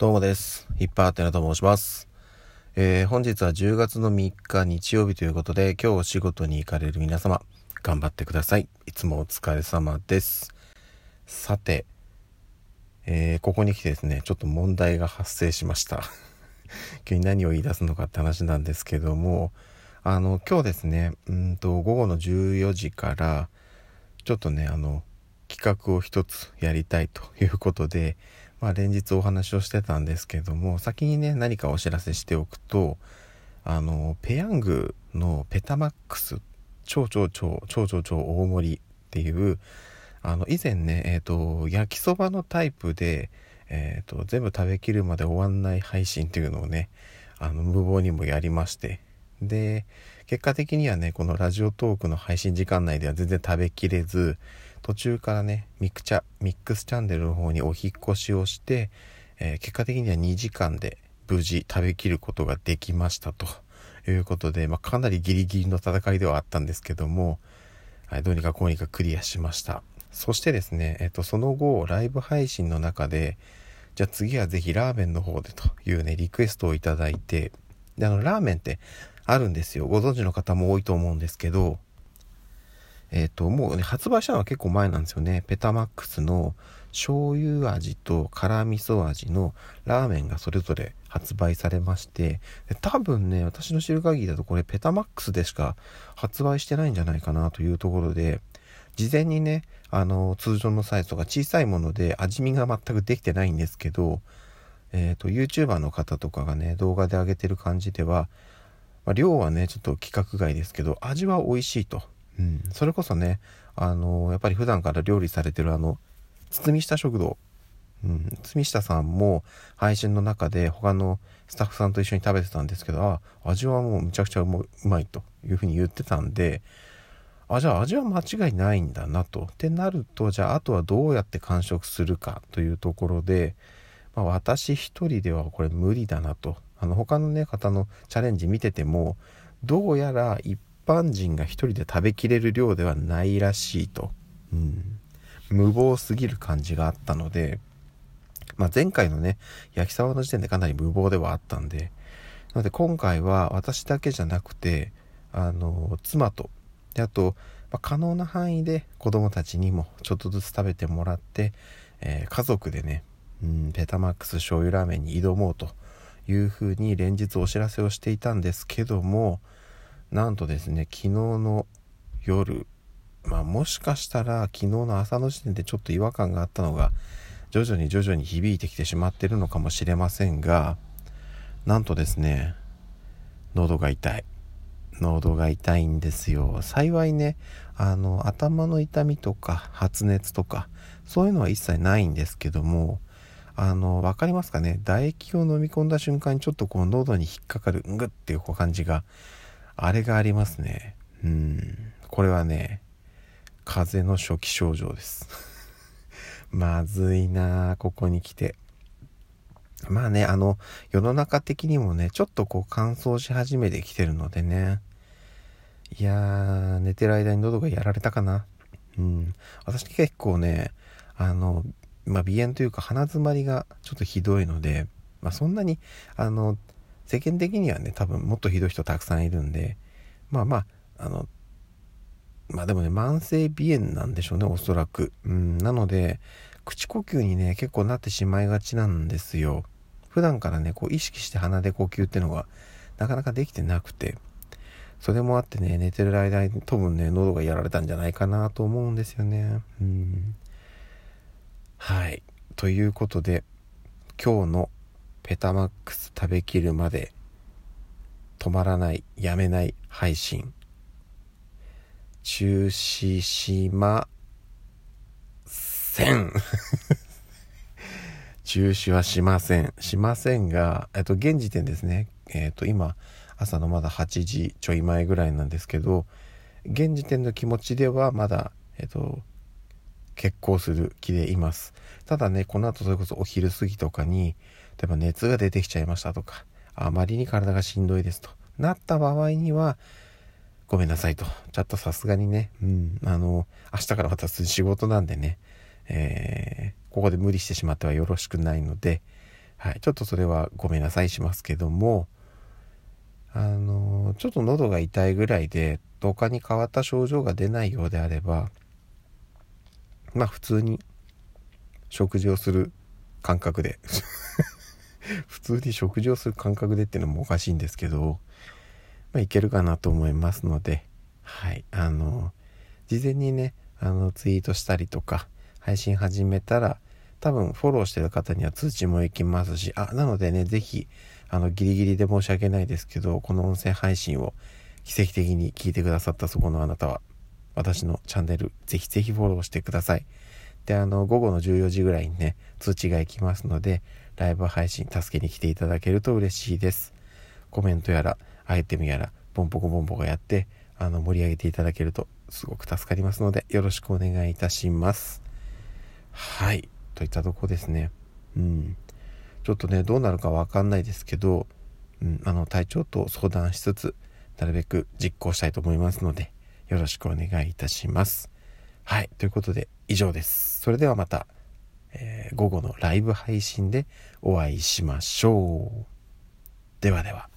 どうもです。ヒッパーアテナと申します。本日は10月の3日日曜日ということで、今日お仕事に行かれる皆様、頑張ってください。いつもお疲れ様です。さて、ここに来てですね、ちょっと問題が発生しました。急に何を言い出すのかって話なんですけども、今日ですね、午後の14時から、ちょっとね、企画を一つやりたいということで、連日お話をしてたんですけども、先にね何かお知らせしておくと、ペヤングのペタマックス超大盛りっていう、以前ね焼きそばのタイプで、全部食べきるまで終わんない配信っていうのをね無謀にもやりまして、で結果的にはねこのラジオトークの配信時間内では全然食べきれず、途中からねミックスチャンネルの方にお引越しをして、結果的には2時間で無事食べきることができましたということで、かなりギリギリの戦いではあったんですけども、どうにかこうにかクリアしました。そしてですね、その後ライブ配信の中で、じゃあ次はぜひラーメンの方でというねリクエストをいただいて、でラーメンってあるんですよ。ご存知の方も多いと思うんですけど、もうね発売したのは結構前なんですよね。ペタマックスの醤油味と辛味噌味のラーメンがそれぞれ発売されまして、多分ね私の知る限りだとこれペタマックスでしか発売してないんじゃないかなというところで、事前にね通常のサイズとか小さいもので味見が全くできてないんですけど、YouTuber の方とかがね動画で上げてる感じでは、量はねちょっと規格外ですけど味は美味しいと。それこそねやっぱり普段から料理されてる堤下食堂、堤下さんも配信の中で他のスタッフさんと一緒に食べてたんですけど、味はもうむちゃくちゃうまいというふうに言ってたんで、じゃあ味は間違いないんだなと。ってなると、じゃああとはどうやって完食するかというところで、私一人ではこれ無理だなと。他のね方のチャレンジ見てても、どうやら一般人が一人で食べきれる量ではないらしいと、無謀すぎる感じがあったので、前回のね焼きそばの時点でかなり無謀ではあったんで、なので今回は私だけじゃなくて妻と、であと、可能な範囲で子供たちにもちょっとずつ食べてもらって、家族でね、ペタマックス醤油ラーメンに挑もうというふうに連日お知らせをしていたんですけども、なんとですね昨日の夜、もしかしたら昨日の朝の時点でちょっと違和感があったのが徐々に響いてきてしまっているのかもしれませんが、なんとですね喉が痛いんですよ。幸いね頭の痛みとか発熱とかそういうのは一切ないんですけども、わかりますかね、唾液を飲み込んだ瞬間にちょっとこう喉に引っかかるグッっていう感じが、あれがありますね。これはね風邪の初期症状です。まずいなここに来て。世の中的にもねちょっとこう乾燥し始めてきてるのでね、いやー寝てる間に喉がやられたかな。私結構ね鼻炎というか鼻詰まりがちょっとひどいので、そんなに世間的にはね多分もっとひどい人たくさんいるんで、でもね慢性鼻炎なんでしょうねおそらく。なので口呼吸にね結構なってしまいがちなんですよ。普段からねこう意識して鼻で呼吸っていうのがなかなかできてなくて、それもあってね寝てる間に多分ね喉がやられたんじゃないかなと思うんですよね。はい、ということで今日のペタマックス食べきるまで止まらないやめない配信中止しません。中止はしませんが、現時点ですね、今朝のまだ8時ちょい前ぐらいなんですけど、現時点の気持ちではまだ決行する気でいます。ただねこの後それこそお昼過ぎとかに例えば熱が出てきちゃいましたとか、あまりに体がしんどいですとなった場合にはごめんなさいと、ちょっとさすがにね、明日から私仕事なんでね、ここで無理してしまってはよろしくないので、はい、ちょっとそれはごめんなさいしますけども、ちょっと喉が痛いぐらいで他に変わった症状が出ないようであれば、まあ普通に食事をする感覚で普通に食事をする感覚でっていうのもおかしいんですけど、まあ、いけるかなと思いますので、はい、事前にねツイートしたりとか配信始めたら多分フォローしてる方には通知も行きますし、なのでね、ぜひギリギリで申し訳ないですけど、この音声配信を奇跡的に聞いてくださったそこのあなたは、私のチャンネルぜひぜひフォローしてください。で、午後の14時ぐらいにね通知が行きますので、ライブ配信助けに来ていただけると嬉しいです。コメントやらアイテムやらボンポコボンポコやって盛り上げていただけるとすごく助かりますので、よろしくお願いいたします。はい、といったとこですね。ちょっとねどうなるかわかんないですけど、体調と相談しつつなるべく実行したいと思いますので、よろしくお願いいたします。はい、ということで以上です。それではまた、午後のライブ配信でお会いしましょう。ではでは。